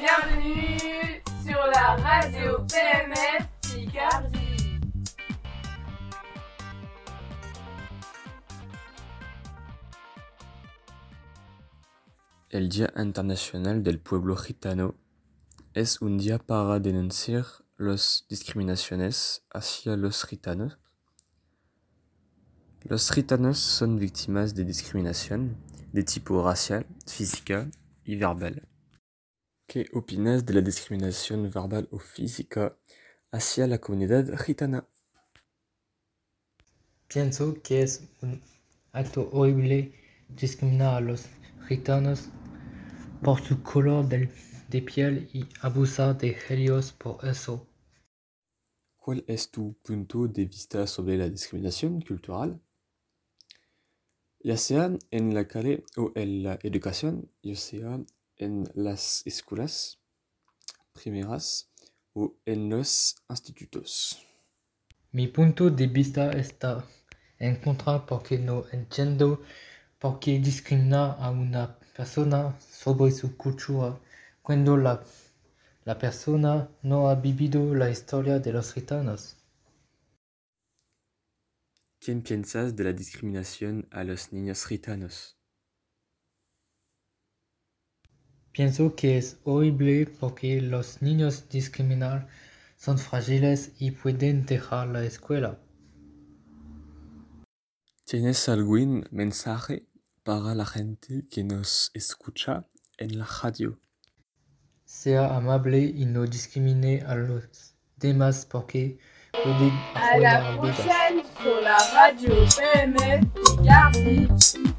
Bienvenue sur la radio PMF Picardie. El Día Internacional del Pueblo Gitano es un día para denunciar las discriminaciones hacia los gitanos. Los gitanos son víctimas de discriminación de tipo racial, física y verbal. ¿Qué opinas de la discriminación verbal o física hacia la comunidad gitana? Pienso que es un acto horrible discriminar a los gitanos por su color de piel y abusar de ellos por eso. ¿Cuál es tu punto de vista sobre la discriminación cultural? Ya sea en la calle o en la educación, ya sea en las escuelas primeras o en los institutos. Mi punto de vista está en contra porque no entiendo por qué discriminar a una persona sobre su cultura cuando la persona no ha vivido la historia de los gitanos. ¿Qué piensas de la discriminación a los niños gitanos? Pienso que es horrible porque los niños discriminados son frágiles y pueden dejar la escuela. ¿Tienes algún mensaje para la gente que nos escucha en la radio? Sea amable y no discrimine a los demás porque pueden afectar a la vida. A la prochaine sur la radio PMF Picardie.